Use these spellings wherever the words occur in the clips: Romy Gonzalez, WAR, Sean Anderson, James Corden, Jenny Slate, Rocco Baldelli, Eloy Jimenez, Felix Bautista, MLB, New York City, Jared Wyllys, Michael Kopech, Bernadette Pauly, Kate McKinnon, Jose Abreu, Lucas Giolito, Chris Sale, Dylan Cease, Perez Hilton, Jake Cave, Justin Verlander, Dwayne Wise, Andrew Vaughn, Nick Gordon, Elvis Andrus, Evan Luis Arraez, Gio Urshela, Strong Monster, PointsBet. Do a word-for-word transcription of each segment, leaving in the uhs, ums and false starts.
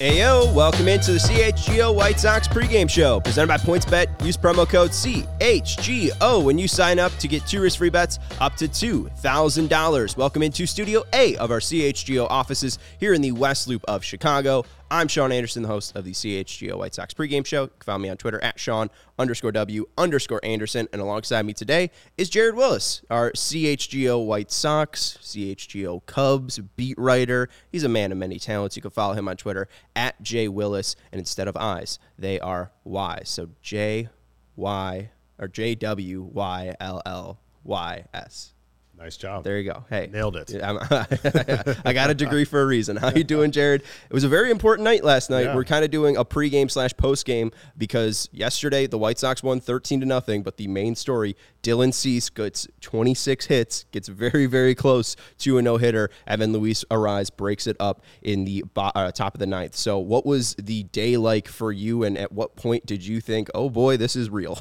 Heyo, welcome into the C H G O White Sox pregame show, presented by PointsBet. Use promo code C H G O when you sign up to get two risk-free bets up to two thousand dollars. Welcome into Studio A of our C H G O offices here in the West Loop of Chicago. I'm Sean Anderson, the host of the C H G O White Sox pregame show. You can follow me on Twitter at Sean underscore W underscore Anderson. And alongside me today is Jared Wyllys, our C H G O White Sox, C H G O Cubs beat writer. He's a man of many talents. You can follow him on Twitter at J Wyllys. And instead of I's, they are Y's. So J Y or J W Y L L Y S. Nice job. There you go. Hey. Nailed it. I got a degree for a reason. How you doing, Jared? It was a very important night last night. Yeah. We're kind of doing a pregame slash postgame because yesterday the White Sox won thirteen to nothing, but the main story, Dylan Cease gets twenty-six hits, gets very, very close to a no-hitter. Evan Luis Arraez breaks it up in the bo- uh, top of the ninth. So what was the day like for you, and at what point did you think, oh, boy, this is real?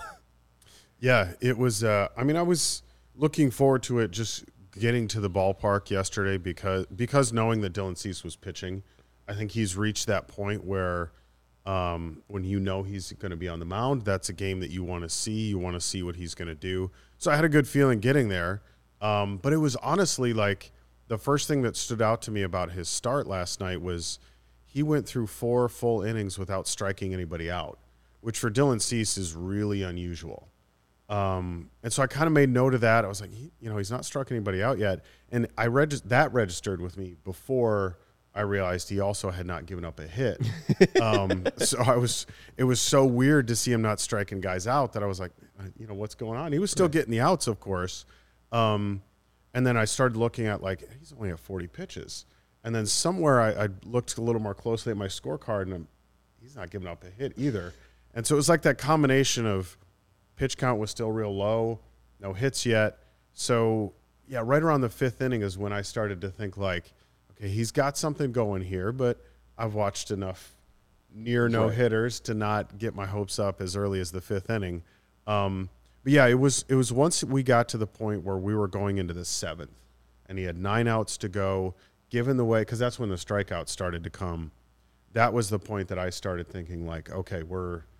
Yeah, it was uh, – I mean, I was – looking forward to it, just getting to the ballpark yesterday because because knowing that Dylan Cease was pitching, I think he's reached that point where um, when you know he's going to be on the mound, that's a game that you want to see. You want to see what he's going to do. So I had a good feeling getting there. Um, but it was honestly like the first thing that stood out to me about his start last night was he went through four full innings without striking anybody out, which for Dylan Cease is really unusual. Um, and so I kind of made note of that. I was like, he, you know, he's not struck anybody out yet. And I reg- that registered with me before I realized he also had not given up a hit. Um, so I was, it was so weird to see him not striking guys out that I was like, you know, what's going on? He was still getting the outs, of course. Um, and then I started looking at like, he's only at forty pitches. And then somewhere I, I looked a little more closely at my scorecard and I'm, he's not giving up a hit either. And so it was like that combination of, pitch count was still real low, no hits yet. So, yeah, right around the fifth inning is when I started to think, like, okay, he's got something going here, but I've watched enough near no-hitters to not get my hopes up as early as the fifth inning. Um, but, yeah, it was it was once we got to the point where we were going into the seventh, and he had nine outs to go, given the way, because that's when the strikeouts started to come. That was the point that I started thinking, like, okay, we're –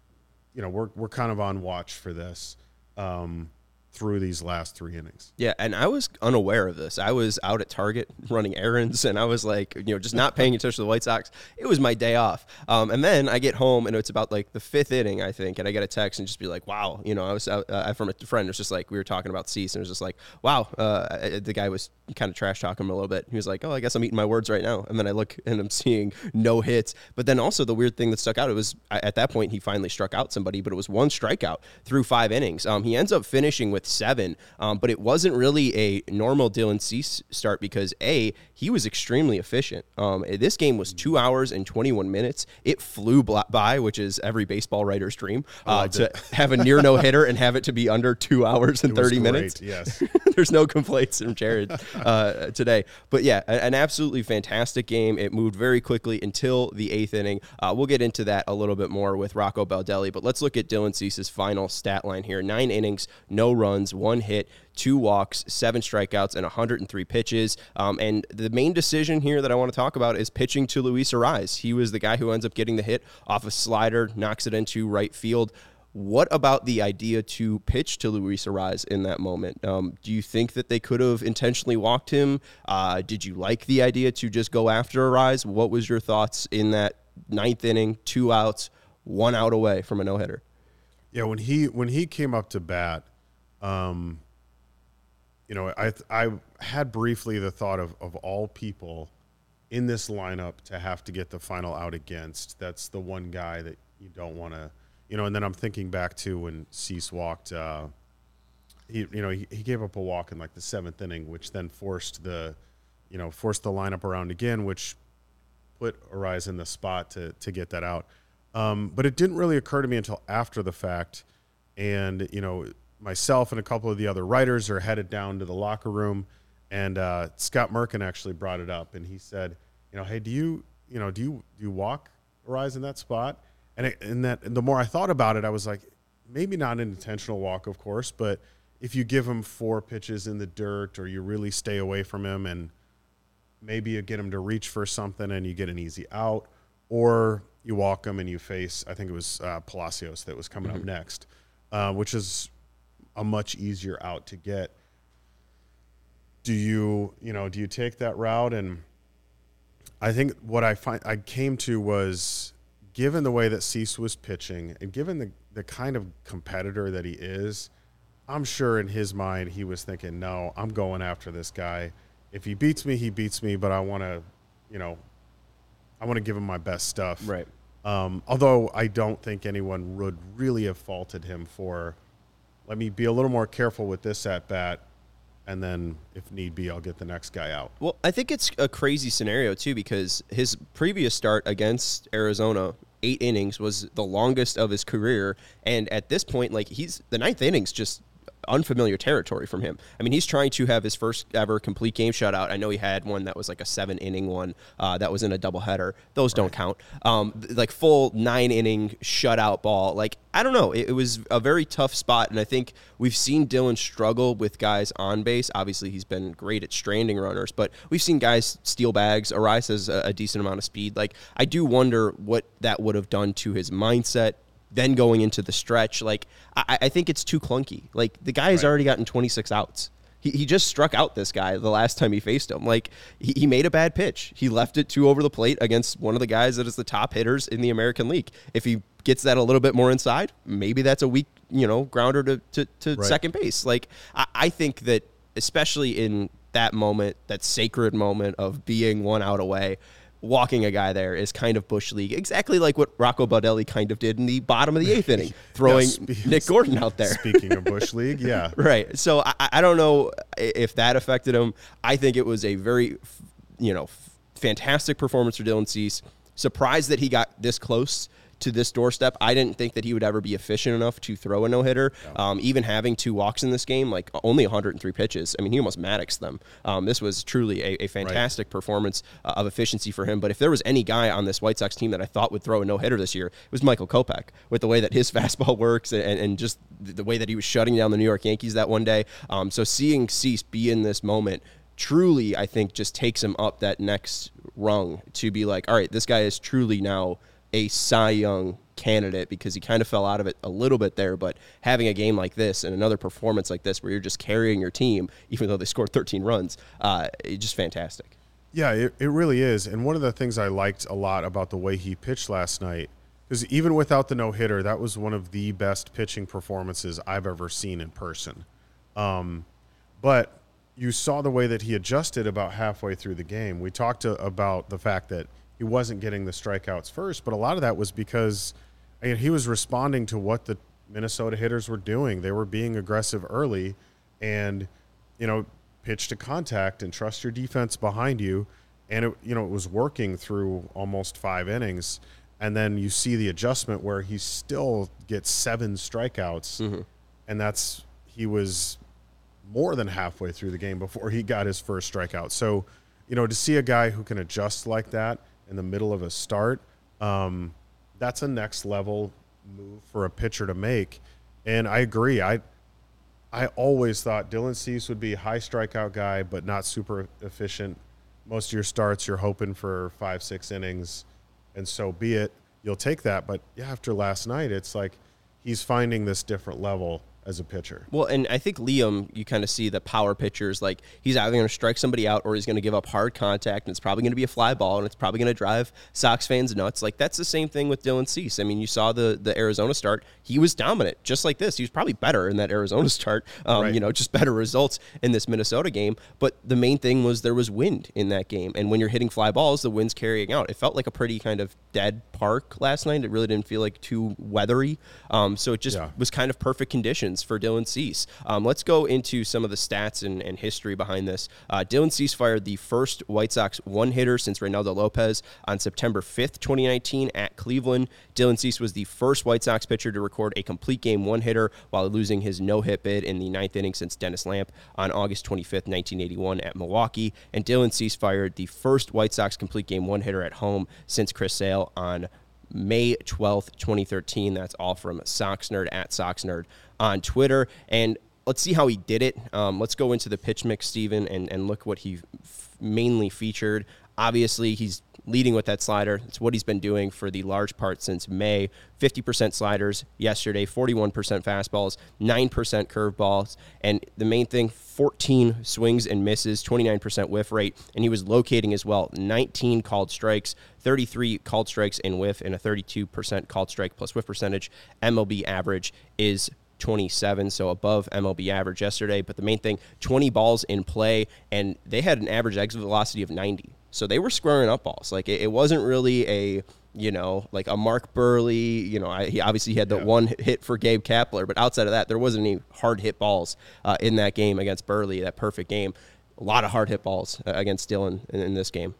you know, we're we're kind of on watch for this um, through these last three innings. Yeah, and I was unaware of this. I was out at Target running errands, and I was like, you know, just not paying attention to the White Sox. It was my day off. Um, and then I get home, and it's about, like, the fifth inning, I think, and I get a text and just be like, wow. You know, I was out uh, from a friend. It was just like we were talking about Cease, and it was just like, wow. Uh, I, the guy was kind of trash talking him a little bit. He was like, oh, I guess I'm eating my words right now. And then I look, and I'm seeing no hits. But then also the weird thing that stuck out, it was at that point he finally struck out somebody, but it was one strikeout through five innings. Um, he ends up finishing with seven, um, but it wasn't really a normal Dylan Cease start because, A, he was extremely efficient. Um, this game was two hours and twenty-one minutes. It flew by, which is every baseball writer's dream, uh, to have a near no-hitter and have it to be under two hours and thirty minutes. Yes. There's no complaints from Jared uh, today. But, yeah, an absolutely fantastic game. It moved very quickly until the eighth inning. Uh, we'll get into that a little bit more with Rocco Baldelli, but let's look at Dylan Cease's final stat line here. Nine innings, no runs, one hit, two walks, seven strikeouts, and one hundred three pitches. Um, and the main decision here that I want to talk about is pitching to Luis Arraez. He was the guy who ends up getting the hit off a slider, knocks it into right field. What about the idea to pitch to Luis Arraez in that moment? Um, do you think that they could have intentionally walked him? Uh, did you like the idea to just go after Arraez? What was your thoughts in that ninth inning, two outs, one out away from a no-hitter? Yeah, when he when he came up to bat, um, you know, I I had briefly the thought of of all people in this lineup to have to get the final out against. That's the one guy that you don't want to. You know, and then I'm thinking back to when Cease walked. Uh, he, you know, he, he gave up a walk in like the seventh inning, which then forced the you know, forced the lineup around again, which put Arraez in the spot to to get that out. Um, but it didn't really occur to me until after the fact. And, you know, myself and a couple of the other writers are headed down to the locker room. And uh, Scott Merkin actually brought it up. And he said, you know, hey, do you, you know, do you, do you walk Arraez in that spot? And, it, and, that, and the more I thought about it, I was like, maybe not an intentional walk, of course, but if you give him four pitches in the dirt or you really stay away from him and maybe you get him to reach for something and you get an easy out, or you walk him and you face, I think it was uh, Palacios that was coming mm-hmm. up next, uh, which is a much easier out to get. Do you, you know, do you take that route? And I think what I find I came to was, given the way that Cease was pitching and given the, the kind of competitor that he is, I'm sure in his mind he was thinking, no, I'm going after this guy. If he beats me, he beats me, but I want to, you know, I want to give him my best stuff. Right. Um, although I don't think anyone would really have faulted him for, let me be a little more careful with this at bat, and then if need be, I'll get the next guy out. Well, I think it's a crazy scenario, too, because his previous start against Arizona, eight innings, was the longest of his career. And at this point, like, he's the ninth inning's just unfamiliar territory from him. I mean, he's trying to have his first ever complete game shutout. I know he had one that was like a seven inning one uh, that was in a doubleheader. Those right. don't count. Um, like full nine inning shutout ball. Like, I don't know. It, it was a very tough spot. And I think we've seen Dylan struggle with guys on base. Obviously he's been great at stranding runners, but we've seen guys steal bags. Arraez has a, a decent amount of speed. Like, I do wonder what that would have done to his mindset. Then going into the stretch, like, I, I think it's too clunky. Like, the guy has right. already gotten twenty-six outs. He, he just struck out this guy the last time he faced him. Like, he, he made a bad pitch. He left it two over the plate against one of the guys that is the top hitters in the American League. If he gets that a little bit more inside, maybe that's a weak, you know, grounder to, to, to right. second base. Like, I, I think that, especially in that moment, that sacred moment of being one out away, walking a guy there is kind of bush league, exactly like what Rocco Baldelli kind of did in the bottom of the eighth inning, throwing yeah, spe- Nick Gordon out there. Speaking of bush league, yeah. Right. So I, I don't know if that affected him. I think it was a very, you know, fantastic performance for Dylan Cease. Surprised that he got this close to this doorstep. I didn't think that he would ever be efficient enough to throw a no-hitter. No. Um, even having two walks in this game, like only one hundred three pitches. I mean, he almost Maddoxed them. Um, this was truly a, a fantastic right. performance uh, of efficiency for him. But if there was any guy on this White Sox team that I thought would throw a no-hitter this year, it was Michael Kopech, with the way that his fastball works and, and just the way that he was shutting down the New York Yankees that one day. Um, so seeing Cease be in this moment truly, I think, just takes him up that next rung to be like, all right, this guy is truly now a Cy Young candidate, because he kind of fell out of it a little bit there. But having a game like this and another performance like this where you're just carrying your team, even though they scored thirteen runs, uh, it's just fantastic. Yeah, it, it really is. And one of the things I liked a lot about the way he pitched last night, because even without the no-hitter, that was one of the best pitching performances I've ever seen in person. Um, but you saw the way that he adjusted about halfway through the game. We talked to, about the fact that he wasn't getting the strikeouts first, but a lot of that was because, I mean, he was responding to what the Minnesota hitters were doing. They were being aggressive early and, you know, pitch to contact and trust your defense behind you. And, it, you know, it was working through almost five innings. And then you see the adjustment where he still gets seven strikeouts. Mm-hmm. And that's, he was more than halfway through the game before he got his first strikeout. So, you know, to see a guy who can adjust like that in the middle of a start, um, that's a next level move for a pitcher to make. And I agree. I I always thought Dylan Cease would be a high strikeout guy, but not super efficient. Most of your starts, you're hoping for five, six innings, and so be it. You'll take that. But yeah, after last night, it's like he's finding this different level as a pitcher. Well, and I think Liam, you kind of see the power pitchers, like he's either going to strike somebody out or he's going to give up hard contact, and it's probably going to be a fly ball, and it's probably going to drive Sox fans nuts. Like, that's the same thing with Dylan Cease. I mean, you saw the the Arizona start. He was dominant, just like this. He was probably better in that Arizona start, um, right. you know, just better results in this Minnesota game. But the main thing was there was wind in that game, and when you're hitting fly balls, the wind's carrying out. It felt like a pretty kind of dead park last night. It really didn't feel like too weathery. Um, so it just yeah. was kind of perfect conditions offense for Dylan Cease. Um, let's go into some of the stats and, and history behind this. Uh, Dylan Cease fired the first White Sox one-hitter since Reynaldo Lopez on September fifth, twenty nineteen at Cleveland. Dylan Cease was the first White Sox pitcher to record a complete game one-hitter while losing his no-hit bid in the ninth inning since Dennis Lamp on August twenty-fifth, nineteen eighty-one at Milwaukee. And Dylan Cease fired the first White Sox complete game one-hitter at home since Chris Sale on May twelfth, twenty thirteen. That's all from Sox Nerd at Sox Nerd on Twitter. And let's see how he did it. Um, let's go into the pitch mix, Steven, and, and look what he f- mainly featured. Obviously, he's leading with that slider. It's what he's been doing for the large part since May. fifty percent sliders yesterday, forty-one percent fastballs, nine percent curveballs, and the main thing, fourteen swings and misses, twenty-nine percent whiff rate, and he was locating as well, nineteen called strikes, thirty-three called strikes and whiff, and a thirty-two percent called strike plus whiff percentage. M L B average is twenty-seven, so above M L B average yesterday, but the main thing, twenty balls in play, and they had an average exit velocity of ninety. So they were squaring up balls. Like, it, it wasn't really a, you know, like a Mark Buehrle, you know, I, he obviously had the yeah. one hit for Gabe Kapler, but outside of that, there wasn't any hard hit balls uh, in that game against Buehrle, that perfect game. A lot of hard hit balls uh, against Dylan in, in this game.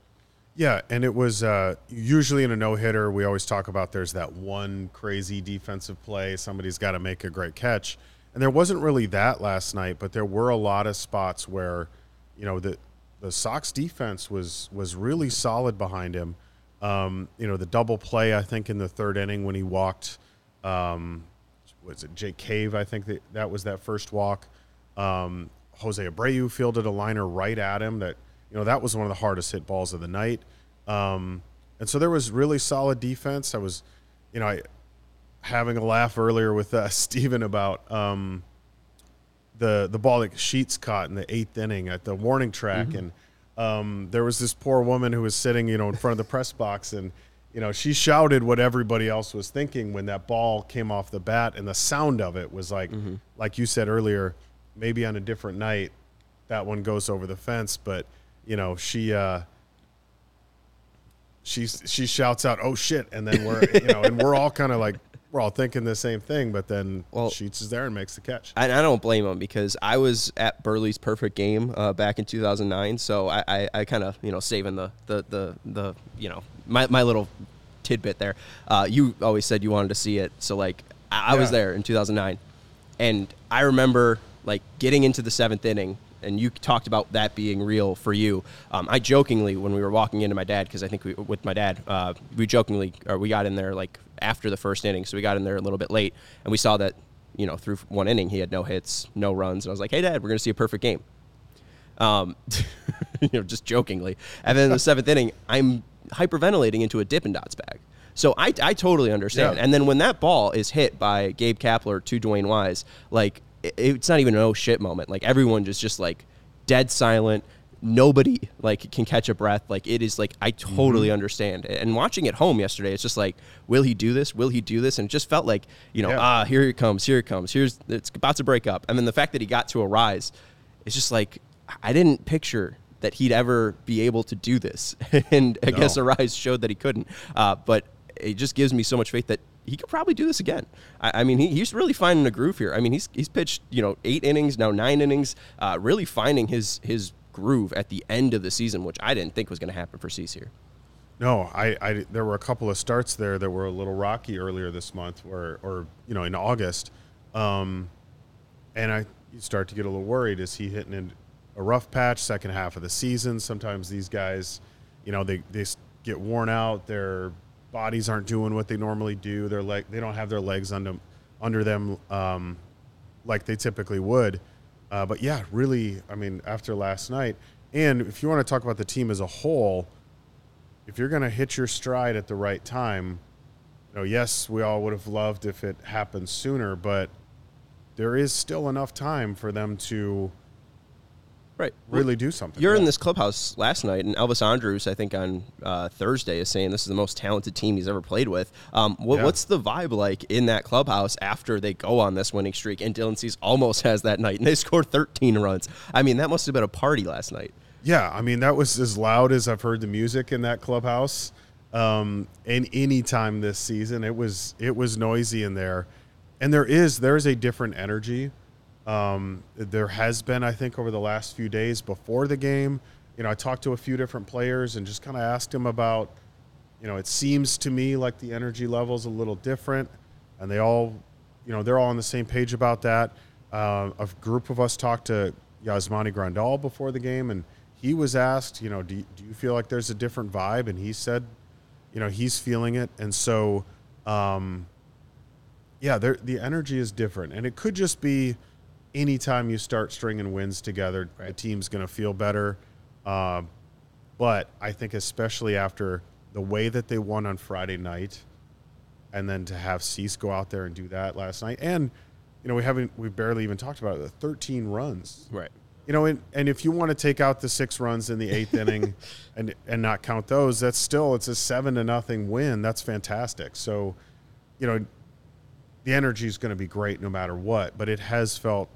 Yeah, and it was uh, usually in a no-hitter, we always talk about there's that one crazy defensive play. Somebody's got to make a great catch. And there wasn't really that last night, but there were a lot of spots where, you know, the – the Sox defense was was really solid behind him. Um, you know, the double play, I think, in the third inning when he walked, um, was it Jake Cave? I think that, that was that first walk. Um, Jose Abreu fielded a liner right at him that, you know, that was one of the hardest hit balls of the night. Um, and so there was really solid defense. I was, you know, I having a laugh earlier with uh, Steven about um, – the the ball that Sheets caught in the eighth inning at the warning track. Mm-hmm. And um, there was this poor woman who was sitting, you know, in front of the press box, and, you know, she shouted what everybody else was thinking when that ball came off the bat, and the sound of it was like, mm-hmm. like you said earlier, maybe on a different night that one goes over the fence, but, you know, she uh, she she shouts out, "Oh shit," and then we're, you know, and we're all kind of like, we're all thinking the same thing, but then well, Sheets is there and makes the catch. And I don't blame him, because I was at Buehrle's perfect game uh, back in two thousand nine, so I, I, I kind of, you know, saving the, the, the, the you know, my, my little tidbit there. Uh, you always said you wanted to see it, so, like, I, I yeah. was there in two thousand nine, and I remember, like, getting into the seventh inning, and you talked about that being real for you. Um, I jokingly, when we were walking into my dad, because I think we, with my dad, uh, we jokingly, or we got in there like after the first inning, so we got in there a little bit late, and we saw that, you know, through one inning he had no hits, no runs, and I was like, "Hey, Dad, we're going to see a perfect game," um, you know, just jokingly. And then in the seventh inning, I'm hyperventilating into a Dippin' Dots bag. So I, I totally understand. Yeah. And then when that ball is hit by Gabe Kapler to Dwayne Wise, like, it's not even an oh shit moment. Like, everyone just just like dead silent. Nobody like can catch a breath. Like, it is like, I totally mm-hmm. understand. And watching it home yesterday, it's just like, will he do this? Will he do this? And it just felt like, you know, yeah. ah, here it comes, here it comes. Here's it's about to break up. And then the fact that he got to Arraez, it's just like, I didn't picture that he'd ever be able to do this. and I no. guess Arraez showed that he couldn't. Uh, but it just gives me so much faith that he could probably do this again. I, I mean, he, he's really finding a groove here. I mean, he's he's pitched, you know, eight innings, now nine innings, uh, really finding his his groove at the end of the season, which I didn't think was going to happen for Cease here. No, I, I there were a couple of starts there that were a little rocky earlier this month, or, or you know, in August. Um, and I you start to get a little worried. Is he hitting in a rough patch, second half of the season? Sometimes these guys, you know, they, they get worn out. They're bodies aren't doing what they normally do. Their leg, they don't have their legs under under them um, like they typically would. Uh, but yeah, really, I mean, after last night, and if you want to talk about the team as a whole, if you're going to hit your stride at the right time, you know, yes, we all would have loved if it happened sooner, but there is still enough time for them to Right, really do something. You're yeah. in this clubhouse last night, and Elvis Andrus, I think on uh, Thursday, is saying this is the most talented team he's ever played with. Um, what, yeah. What's the vibe like in that clubhouse after they go on this winning streak? And Dylan Cease almost has that night, and they scored thirteen runs. I mean, that must have been a party last night. Yeah, I mean, that was as loud as I've heard the music in that clubhouse. Um, and any time this season, it was it was noisy in there. And there is there is a different energy. Um, there has been, I think, over the last few days before the game. You know, I talked to a few different players and just kind of asked them about, you know, it seems to me like the energy level's a little different, and they all, you know, they're all on the same page about that. Uh, a group of us talked to Yasmani Grandal before the game, and he was asked, you know, do, do you feel like there's a different vibe? And he said, you know, he's feeling it. And so, um, yeah, there, the energy is different. And it could just be anytime you start stringing wins together, right, the team's going to feel better. Uh, but I think especially after the way that they won on Friday night, and then to have Cease go out there and do that last night. And, you know, we haven't, we barely even talked about it, the thirteen runs. Right. You know, and, and if you want to take out the six runs in the eighth inning and and not count those, that's still, it's a seven to nothing win. That's fantastic. So, you know, the energy is going to be great no matter what, but it has felt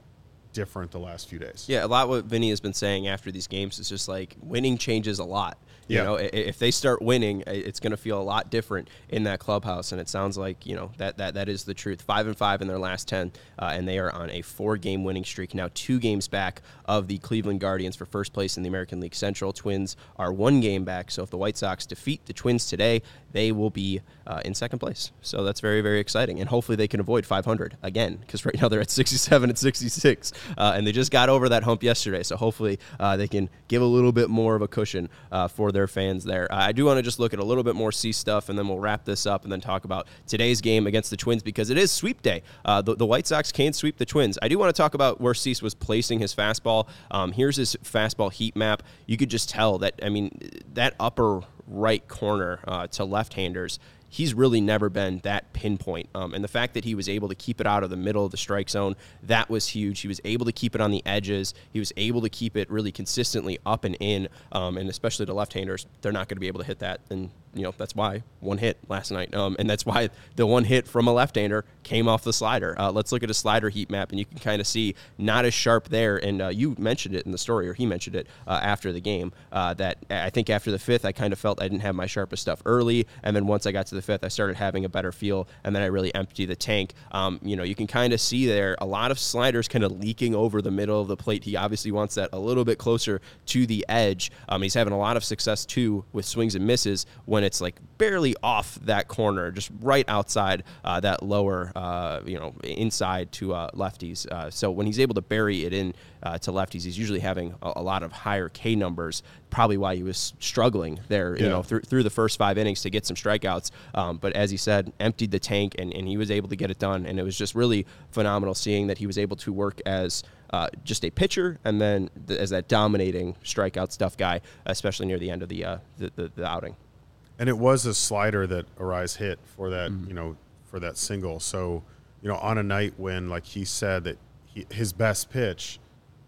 different the last few days. Yeah, a lot what Vinny has been saying after these games is just like winning changes a lot. You yeah. know, if they start winning, it's going to feel a lot different in that clubhouse, and it sounds like, you know, that that that is the truth. Five and five in their last ten, uh, and they are on a four-game winning streak now, two games back of the Cleveland Guardians for first place in the American League Central. Twins are one game back, so if the White Sox defeat the Twins today, they will be uh, in second place. So that's very, very exciting, and hopefully they can avoid five hundred again, because right now they're at sixty-seven and sixty-six, uh, and they just got over that hump yesterday, so hopefully uh, they can give a little bit more of a cushion uh, for their fans there. Uh, I do want to just look at a little bit more Cease stuff, and then we'll wrap this up and then talk about today's game against the Twins, because it is sweep day. Uh, the, the White Sox can sweep the Twins. I do want to talk about where Cease was placing his fastball. Um, here's his fastball heat map. You could just tell that, I mean, that upper right corner uh, to left-handers, he's really never been that pinpoint. Um, and the fact that he was able to keep it out of the middle of the strike zone, that was huge. He was able to keep it on the edges. He was able to keep it really consistently up and in. Um, and especially the left-handers, they're not going to be able to hit that. And, you know, that's why one hit last night. Um, and that's why the one hit from a left-hander came off the slider. Uh, let's look at a slider heat map, and you can kind of see not as sharp there. And uh, you mentioned it in the story, or he mentioned it uh, after the game, uh, that I think after the fifth, I kind of felt I didn't have my sharpest stuff early. And then once I got to the the fifth, I started having a better feel, and then I really empty the tank. Um, you know, you can kind of see there a lot of sliders kind of leaking over the middle of the plate. He obviously wants that a little bit closer to the edge. Um, he's having a lot of success too with swings and misses when it's like barely off that corner, just right outside uh, that lower, uh, you know, inside to uh, lefties. Uh, so when he's able to bury it in uh, to lefties, he's usually having a, a lot of higher K numbers. Probably why he was struggling there, you yeah. know, through through the first five innings to get some strikeouts. Um, but as he said, emptied the tank, and, and he was able to get it done. And it was just really phenomenal seeing that he was able to work as uh, just a pitcher and then th- as that dominating strikeout stuff guy, especially near the end of the, uh, the, the the outing. And it was a slider that Arraez hit for that, mm-hmm. you know, for that single. So, you know, on a night when, like he said, that he, his best pitch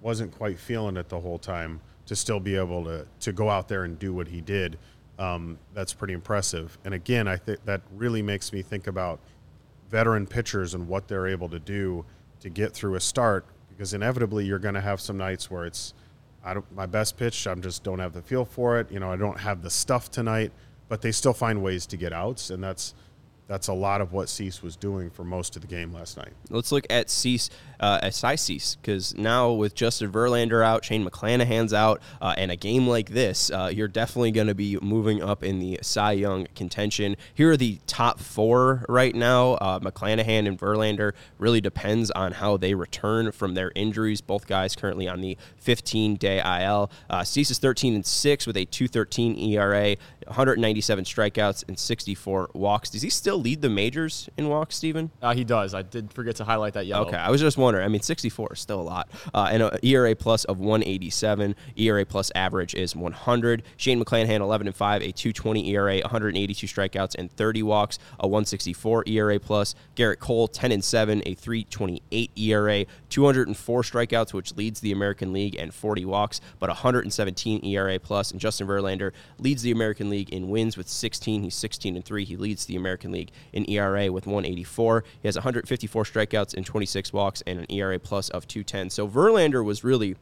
wasn't quite feeling it the whole time, to still be able to, to go out there and do what he did. Um, that's pretty impressive. And again, I think that really makes me think about veteran pitchers and what they're able to do to get through a start, because inevitably you're going to have some nights where it's, I don't, my best pitch, I just don't have the feel for it. You know, I don't have the stuff tonight, but they still find ways to get outs. And that's, That's a lot of what Cease was doing for most of the game last night. Let's look at Cease, uh, at Cy Cease, because now with Justin Verlander out, Shane McClanahan's out, uh, and a game like this, uh, you're definitely going to be moving up in the Cy Young contention. Here are the top four right now. Uh, McClanahan and Verlander really depends on how they return from their injuries. Both guys currently on the fifteen-day I L. Uh, Cease is thirteen and six with a two thirteen E R A, one ninety-seven strikeouts, and sixty-four walks. Does he still lead the majors in walks, Steven? Uh, he does. I did forget to highlight that yellow. Okay, I was just wondering. I mean, sixty-four is still a lot. Uh, and an E R A plus of one eighty-seven. E R A plus average is one hundred. Shane McClanahan, eleven and five, a two twenty E R A, one eighty-two strikeouts, and thirty walks, a one sixty-four E R A plus. Garrett Cole, ten and seven, a three twenty-eight E R A, two oh four strikeouts, which leads the American League, and forty walks, but one seventeen E R A plus. And Justin Verlander leads the American League in wins with sixteen. He's sixteen and three. He leads the American League in E R A with one eighty-four. He has one fifty-four strikeouts and twenty-six walks and an E R A plus of two ten. So Verlander was really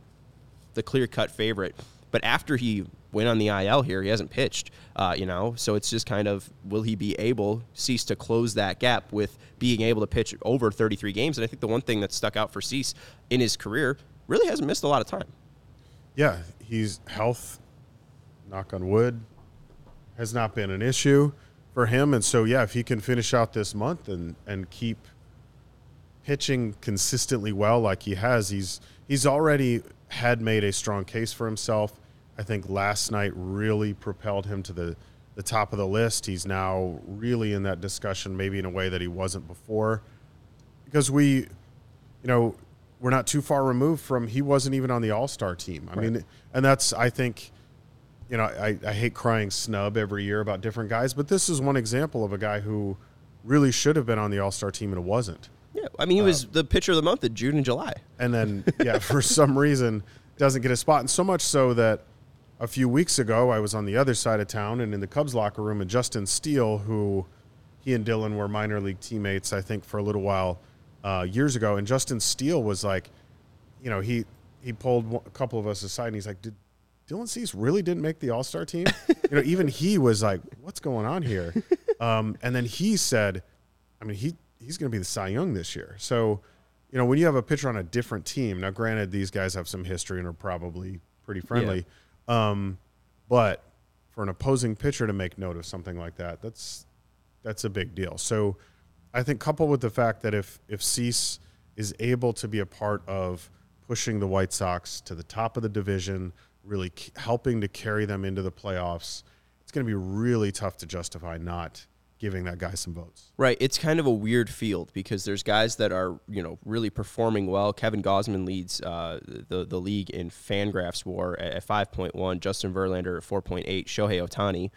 the clear-cut favorite But after he went on the I L here, he hasn't pitched, uh, you know. So it's just kind of, will he be able, Cease, to close that gap with being able to pitch over thirty-three games? And I think the one thing that stuck out for Cease in his career, really hasn't missed a lot of time. Yeah, he's health, knock on wood, has not been an issue for him. And so, yeah, if he can finish out this month and, and keep pitching consistently well like he has, he's he's already had made a strong case for himself. I think last night really propelled him to the, the top of the list. He's now really in that discussion, maybe in a way that he wasn't before. Because we, you know, we're not too far removed from he wasn't even on the All-Star team. I right. mean, and that's, I think, you know, I, I hate crying snub every year about different guys, but this is one example of a guy who really should have been on the All-Star team and it wasn't. Yeah, I mean, he um, was the pitcher of the month in June and July. And then, yeah, for some reason, doesn't get a spot. And so much so that a few weeks ago, I was on the other side of town and in the Cubs locker room, and Justin Steele, who he and Dylan were minor league teammates, I think, for a little while, Uh, years ago, and Justin Steele was like, you know, he he pulled a couple of us aside, and he's like, "Did Dylan Cease really didn't make the All-Star team?" You know, even he was like, "What's going on here?" Um, and then he said, "I mean, he he's going to be the Cy Young this year." So, you know, when you have a pitcher on a different team, now granted, these guys have some history and are probably pretty friendly, yeah. um, but for an opposing pitcher to make note of something like that, that's that's a big deal. So. I think coupled with the fact that if, if Cease is able to be a part of pushing the White Sox to the top of the division, really c- helping to carry them into the playoffs, it's going to be really tough to justify not giving that guy some votes. Right. It's kind of a weird field because there's guys that are, you know, really performing well. Kevin Gausman leads uh, the, the league in Fangraphs W A R at five point one, Justin Verlander at four point eight, Shohei Ohtani,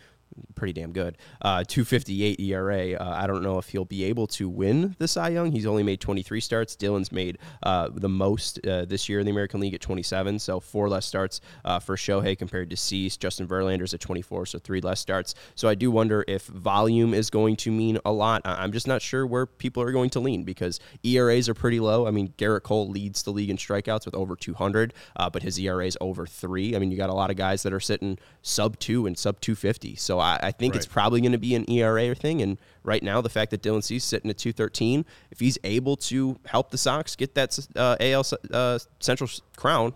pretty damn good. Uh, two fifty-eight E R A. Uh, I don't know if he'll be able to win the Cy Young. He's only made twenty-three starts. Dylan's made uh, the most uh, this year in the American League at twenty-seven, so four less starts uh, for Shohei compared to Cease. Justin Verlander's at twenty-four, so three less starts. So I do wonder if volume is going to mean a lot. I'm just not sure where people are going to lean because E R As are pretty low. I mean, Garrett Cole leads the league in strikeouts with over two hundred, uh, but his E R A's over three. I mean, you got a lot of guys that are sitting sub two and sub two fifty, so I think right. it's probably going to be an E R A thing. And right now, the fact that Dylan Cease sitting at two thirteen, if he's able to help the Sox get that uh, A L uh, Central crown,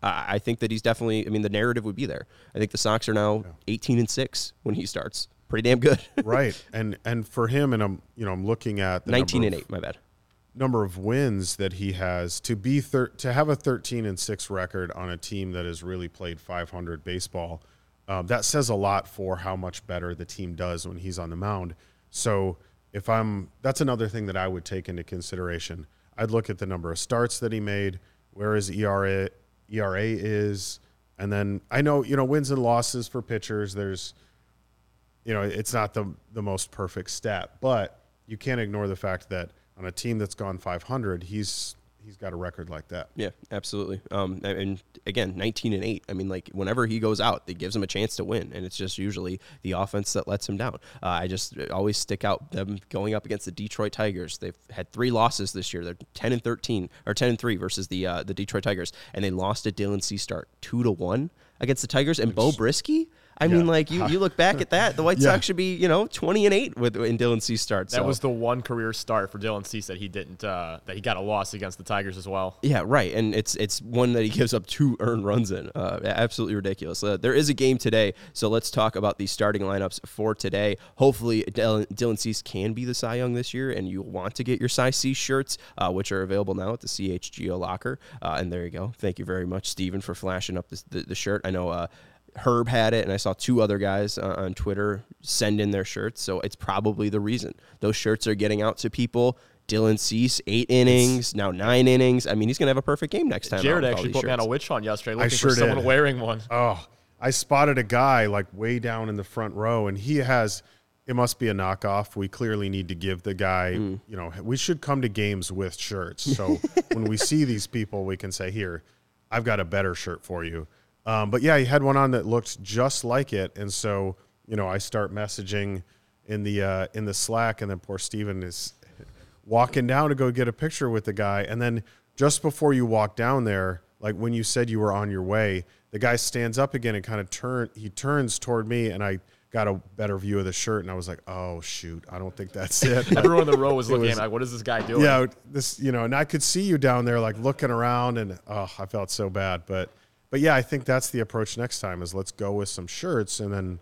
uh, I think that he's definitely, I mean, the narrative would be there. I think the Sox are now yeah. eighteen and six when he starts. Pretty damn good. Right. And and for him, and I'm, you know, I'm looking at the nineteen and eight, my bad. Number of wins that he has to be thir- to have a thirteen and six record on a team that has really played five hundred baseball. Uh, that says a lot for how much better the team does when he's on the mound. So if I'm, that's another thing that I would take into consideration. I'd look at the number of starts that he made, where his E R A, E R A is, and then I know, you know, wins and losses for pitchers. There's, you know, it's not the the most perfect stat, but you can't ignore the fact that on a team that's gone five hundred, he's. He's got a record like that. Yeah, absolutely. Um, and again, nineteen and eight. I mean, like whenever he goes out, it gives him a chance to win, and it's just usually the offense that lets him down. Uh, I just always stick out them going up against the Detroit Tigers. They've had three losses this year. They're ten and thirteen or ten and three versus the uh, the Detroit Tigers, and they lost at Dylan Cease start two to one against the Tigers and Bo Brisky. I yeah. mean, like, you, you look back at that, the White yeah. Sox should be, you know, twenty and eight with in Dylan Cease starts. That so. was the one career start for Dylan Cease that he didn't, uh, that he got a loss against the Tigers as well. Yeah, right. And it's it's one that he gives up two earned runs in. Uh, absolutely ridiculous. Uh, there is a game today, so let's talk about the starting lineups for today. Hopefully, Dylan, Dylan Cease can be the Cy Young this year, and you'll want to get your Cy Cease shirts, uh, which are available now at the C H G O locker. Uh, and there you go. Thank you very much, Steven, for flashing up this, the, the shirt. I know, uh, Herb had it, and I saw two other guys uh, on Twitter send in their shirts, so it's probably the reason. Those shirts are getting out to people. Dylan Cease, eight innings, now nine innings. I mean, he's going to have a perfect game next time. Jared actually put me on a witch hunt yesterday looking for someone wearing one. Oh, I spotted a guy like way down in the front row, and he has – it must be a knockoff. We clearly need to give the guy mm. – you know, we should come to games with shirts. So when we see these people, we can say, here, I've got a better shirt for you. Um, but, yeah, he had one on that looked just like it. And so, you know, I start messaging in the uh, in the Slack, and then poor Steven is walking down to go get a picture with the guy. And then just before you walk down there, like when you said you were on your way, the guy stands up again and kind of turn. He turns toward me, and I got a better view of the shirt, and I was like, oh, shoot, I don't think that's it. Like, everyone in the row was looking was, at me like, what is this guy doing? Yeah, this, you know, and I could see you down there, like, looking around, and, oh, I felt so bad. But, but yeah, I think that's the approach next time is let's go with some shirts, and then,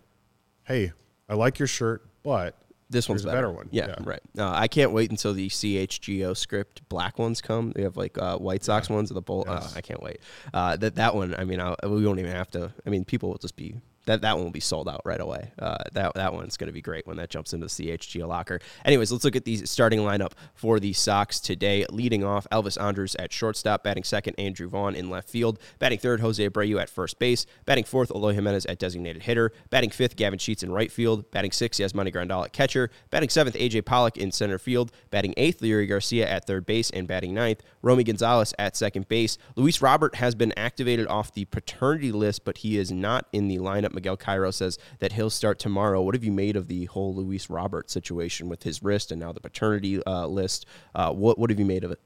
hey, I like your shirt, but this one's better. a better one. Yeah, yeah. right. No, I can't wait until the C H G O script black ones come. They have, like, uh, White Sox yeah. ones or the Bull. Yes. Uh, I can't wait. Uh, that that one, I mean, I'll, we won't even have to. I mean, people will just be. That that one will be sold out right away. Uh, that that one's going to be great when that jumps into the C H G O locker. Anyways, let's look at the starting lineup for the Sox today. Leading off, Elvis Andrus at shortstop. Batting second, Andrew Vaughn in left field. Batting third, Jose Abreu at first base. Batting fourth, Eloy Jimenez at designated hitter. Batting fifth, Gavin Sheets in right field. Batting sixth, Yasmani Grandal at catcher. Batting seventh, A J Pollock in center field. Batting eighth, Leury Garcia at third base. And batting ninth, Romy Gonzalez at second base. Luis Robert has been activated off the paternity list, but he is not in the lineup. Miguel Cairo says that he'll start tomorrow. What have you made of the whole Luis Robert situation with his wrist and now the paternity uh, list? Uh, what what have you made of it?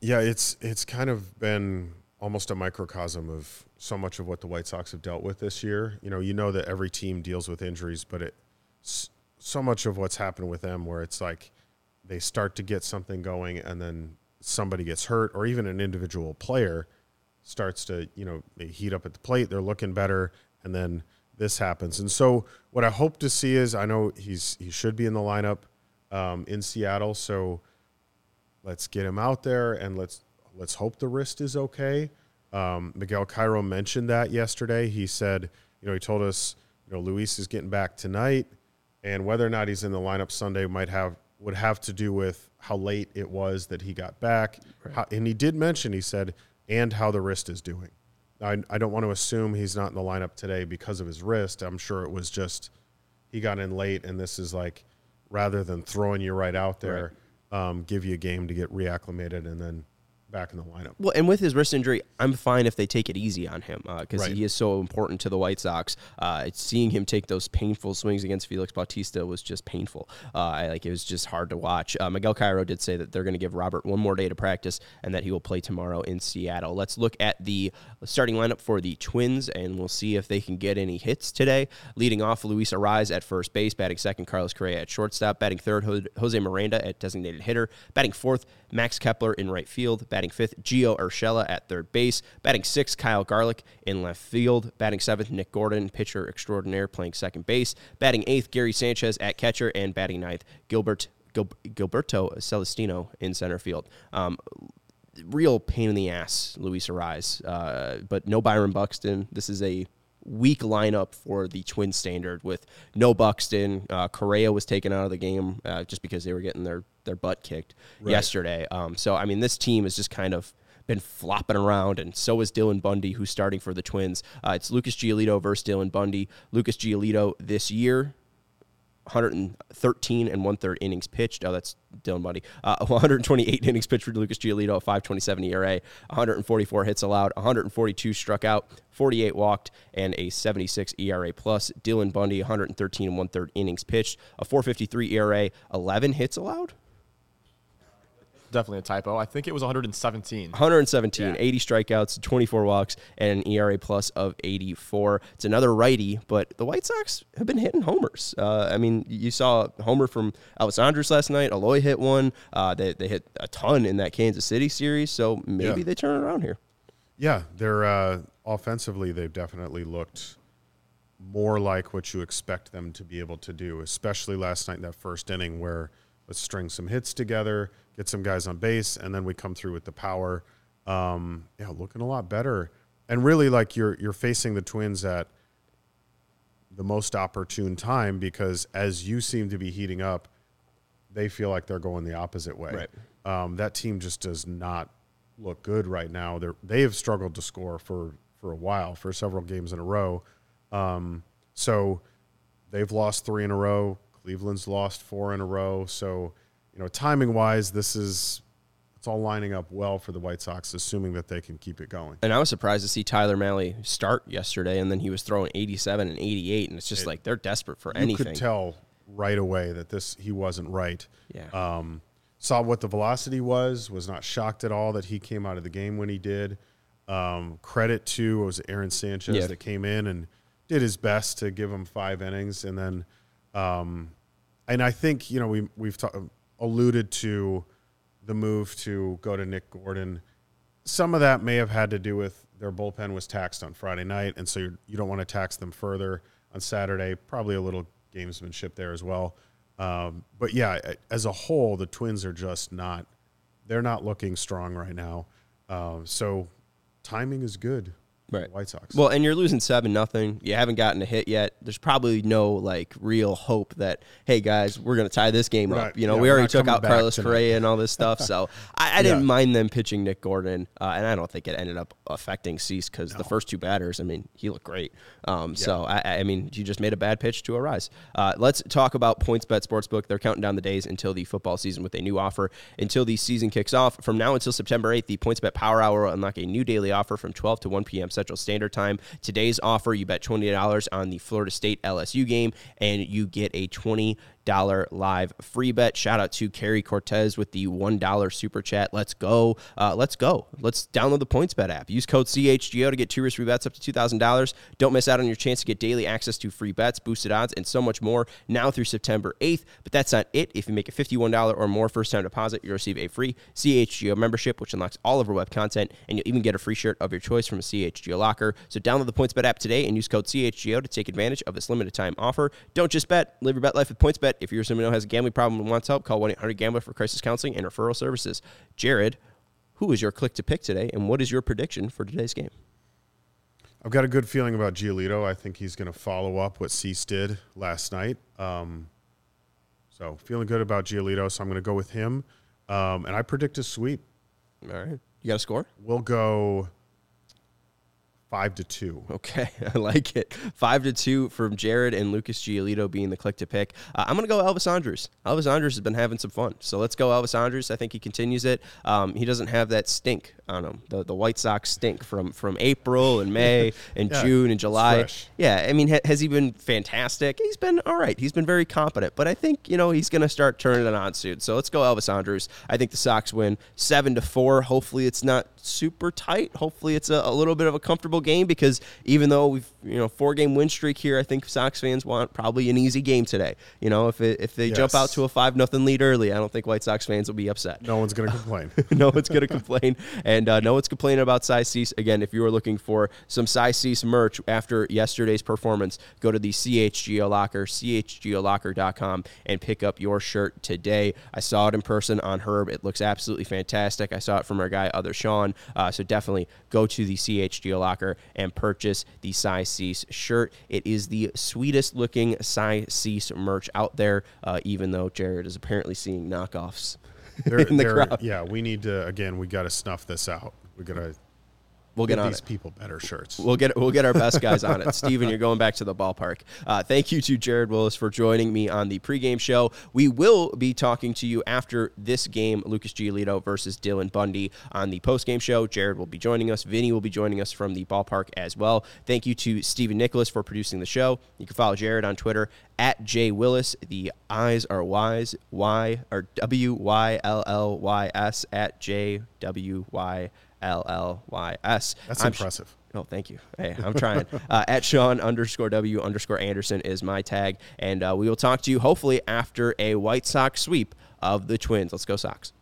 Yeah, it's it's kind of been almost a microcosm of so much of what the White Sox have dealt with this year. You know, you know that every team deals with injuries, but it's so much of what's happened with them where it's like they start to get something going and then somebody gets hurt, or even an individual player starts to, you know, they heat up at the plate, they're looking better, and then this happens. And so what I hope to see is, I know he's he should be in the lineup um, in Seattle, so let's get him out there and let's let's hope the wrist is okay. Um, Miguel Cairo mentioned that yesterday. He said, you know, he told us, you know, Luis is getting back tonight, and whether or not he's in the lineup Sunday might have would have to do with how late it was that he got back. Right. How, and he did mention, he said, and how the wrist is doing. I, I don't want to assume he's not in the lineup today because of his wrist. I'm sure it was just he got in late, and this is like, rather than throwing you right out there, right. Um, give you a game to get reacclimated and then back in the lineup. Well, and with his wrist injury, I'm fine if they take it easy on him because uh, right. he is so important to the White Sox. Uh, seeing him take those painful swings against Felix Bautista was just painful. Uh, I, like it was just hard to watch. Uh, Miguel Cairo did say that they're going to give Robert one more day to practice and that he will play tomorrow in Seattle. Let's look at the starting lineup for the Twins, and we'll see if they can get any hits today. Leading off, Luis Arraez at first base. Batting second, Carlos Correa at shortstop. Batting third, Jose Miranda at designated hitter. Batting fourth, Max Kepler in right field. Batting fifth, Gio Urshela at third base. Batting sixth, Kyle Garlick in left field. Batting seventh, Nick Gordon, pitcher extraordinaire, playing second base. Batting eighth, Gary Sanchez at catcher. And batting ninth, Gilbert, Gil, Gilberto Celestino in center field. Um, real pain in the ass, Luis Arraez. Uh, but no Byron Buxton. This is a weak lineup for the Twin standard with no Buxton. Uh, Correa was taken out of the game uh, just because they were getting their their butt kicked right. yesterday. Um, so, I mean, this team has just kind of been flopping around, and so is Dylan Bundy, who's starting for the Twins. Uh, it's Lucas Giolito versus Dylan Bundy. Lucas Giolito this year, one hundred thirteen and one-third innings pitched. Oh, that's Dylan Bundy. Uh, one hundred twenty-eight innings pitched for Lucas Giolito, five twenty-seven E R A, one hundred forty-four hits allowed, one hundred forty-two struck out, forty-eight walked, and a seventy-six E R A plus. Dylan Bundy, one hundred thirteen and one-third innings pitched, a four fifty-three E R A, eleven hits allowed? Definitely a typo. I think it was one hundred seventeen. one hundred seventeen, yeah. eighty strikeouts, twenty-four walks, and an E R A plus of eighty-four. It's another righty, but the White Sox have been hitting homers. Uh, I mean, you saw a homer from Elvis Andrus last night. Eloy hit one. Uh, they, they hit a ton in that Kansas City series, so maybe yeah. they turn around here. Yeah, they're uh, offensively, they've definitely looked more like what you expect them to be able to do, especially last night in that first inning where let's string some hits together, get some guys on base, and then we come through with the power. Um, yeah, looking a lot better. And really, like, you're you're facing the Twins at the most opportune time because as you seem to be heating up, they feel like they're going the opposite way. Right. Um, that team just does not look good right now. They're, they have struggled to score for, for a while, for several games in a row. Um, so they've lost three in a row. Cleveland's lost four in a row. So, you know, timing-wise, this is it's all lining up well for the White Sox, assuming that they can keep it going. And I was surprised to see Tyler Mahle start yesterday, and then he was throwing eighty-seven and eighty-eight, and it's just it, like they're desperate for you anything. You could tell right away that this he wasn't right. Yeah. Um, saw what the velocity was, was not shocked at all that he came out of the game when he did. Um, credit to, what was it, Aaron Sanchez yeah. that came in and did his best to give him five innings. And then, um, and I think, you know, we, we've ta- alluded to the move to go to Nick Gordon. Some of that may have had to do with their bullpen was taxed on Friday night, and so you're, you don't want to tax them further on Saturday. Probably a little gamesmanship there as well. Um, but, yeah, as a whole, the Twins are just not – they're not looking strong right now. Uh, so timing is good. Right. White Sox. Well, and you're losing seven nothing. You haven't gotten a hit yet. There's probably no, like, real hope that, hey, guys, we're going to tie this game right. up. You know, yeah, we already took out Carlos Correa and all this stuff. So I, I didn't yeah. mind them pitching Nick Gordon, uh, and I don't think it ended up affecting Cease because no. the first two batters, I mean, he looked great. Um, yeah. So, I, I mean, you just made a bad pitch to Arraez. Uh, let's talk about PointsBet Sportsbook. They're counting down the days until the football season with a new offer. Until the season kicks off, from now until September eighth, the PointsBet Power Hour will unlock a new daily offer from twelve to one p.m. Central Standard Time. Today's offer, you bet twenty dollars on the Florida State L S U game, and you get a twenty dollars live free bet. Shout out to Carrie Cortez with the one dollar super chat. Let's go. Uh, let's go. Let's download the PointsBet app. Use code C H G O to get two risk free bets up to two thousand dollars. Don't miss out on your chance to get daily access to free bets, boosted odds, and so much more now through September eighth. But that's not it. If you make a fifty-one dollars or more first-time deposit, you'll receive a free C H G O membership, which unlocks all of our web content, and you'll even get a free shirt of your choice from a C H G O locker. So download the PointsBet app today and use code C H G O to take advantage of this limited-time offer. Don't just bet. Live your bet life with PointsBet. If you're someone who has a gambling problem and wants help, call one eight hundred gambler for crisis counseling and referral services. Jared, who is your click to pick today, and what is your prediction for today's game? I've got a good feeling about Giolito. I think he's going to follow up what Cease did last night. Um, so feeling good about Giolito, so I'm going to go with him. Um, and I predict a sweep. All right. You got a score? We'll go... Five to two. Okay, I like it. Five to two from Jared and Lucas Giolito being the click to pick. Uh, I'm going to go Elvis Andrus. Elvis Andrus has been having some fun, so let's go Elvis Andrus. I think he continues it. Um, he doesn't have that stink on him. The the White Sox stink from, from April and May and yeah, June and July. Yeah, I mean, ha- has he been fantastic? He's been all right. He's been very competent, but I think, you know, he's going to start turning it on soon. So let's go Elvis Andrus. I think the Sox win seven to four. Hopefully it's not super tight. Hopefully it's a, a little bit of a comfortable game, because even though we've, you know, four game win streak here, I think Sox fans want probably an easy game today. You know, if it, if they yes. jump out to a five nothing lead early, I don't think White Sox fans will be upset. No one's going to complain. No one's going to complain, and uh, no one's complaining about Cy Cease. Again, if you are looking for some Cy Cease merch after yesterday's performance, go to the C H G O Locker, C H G O Locker dot com, and pick up your shirt today. I saw it in person on Herb. It looks absolutely fantastic. I saw it from our guy, Other Sean. Uh, so definitely go to the C H G O Locker and purchase the Cy Cease shirt. It is the sweetest looking Cy Cease merch out there, uh, even though Jared is apparently seeing knockoffs there, in the crowd. Yeah, we need to, again, we got to snuff this out. We got to We'll get, get on these it. people better shirts. We'll get we'll get our best guys on it. Steven, you're going back to the ballpark. Uh, thank you to Jared Wyllys for joining me on the pregame show. We will be talking to you after this game, Lucas Giolito versus Dylan Bundy, on the postgame show. Jared will be joining us. Vinny will be joining us from the ballpark as well. Thank you to Steven Nicholas for producing the show. You can follow Jared on Twitter at J Wyllys. The I's are Y's, Y or W Y L L Y S at J W Y. L L Y S. That's I'm impressive. Sh- oh, thank you. Hey, I'm trying. uh, at Sean underscore W underscore Anderson is my tag. And uh, we will talk to you hopefully after a White Sox sweep of the Twins. Let's go Sox.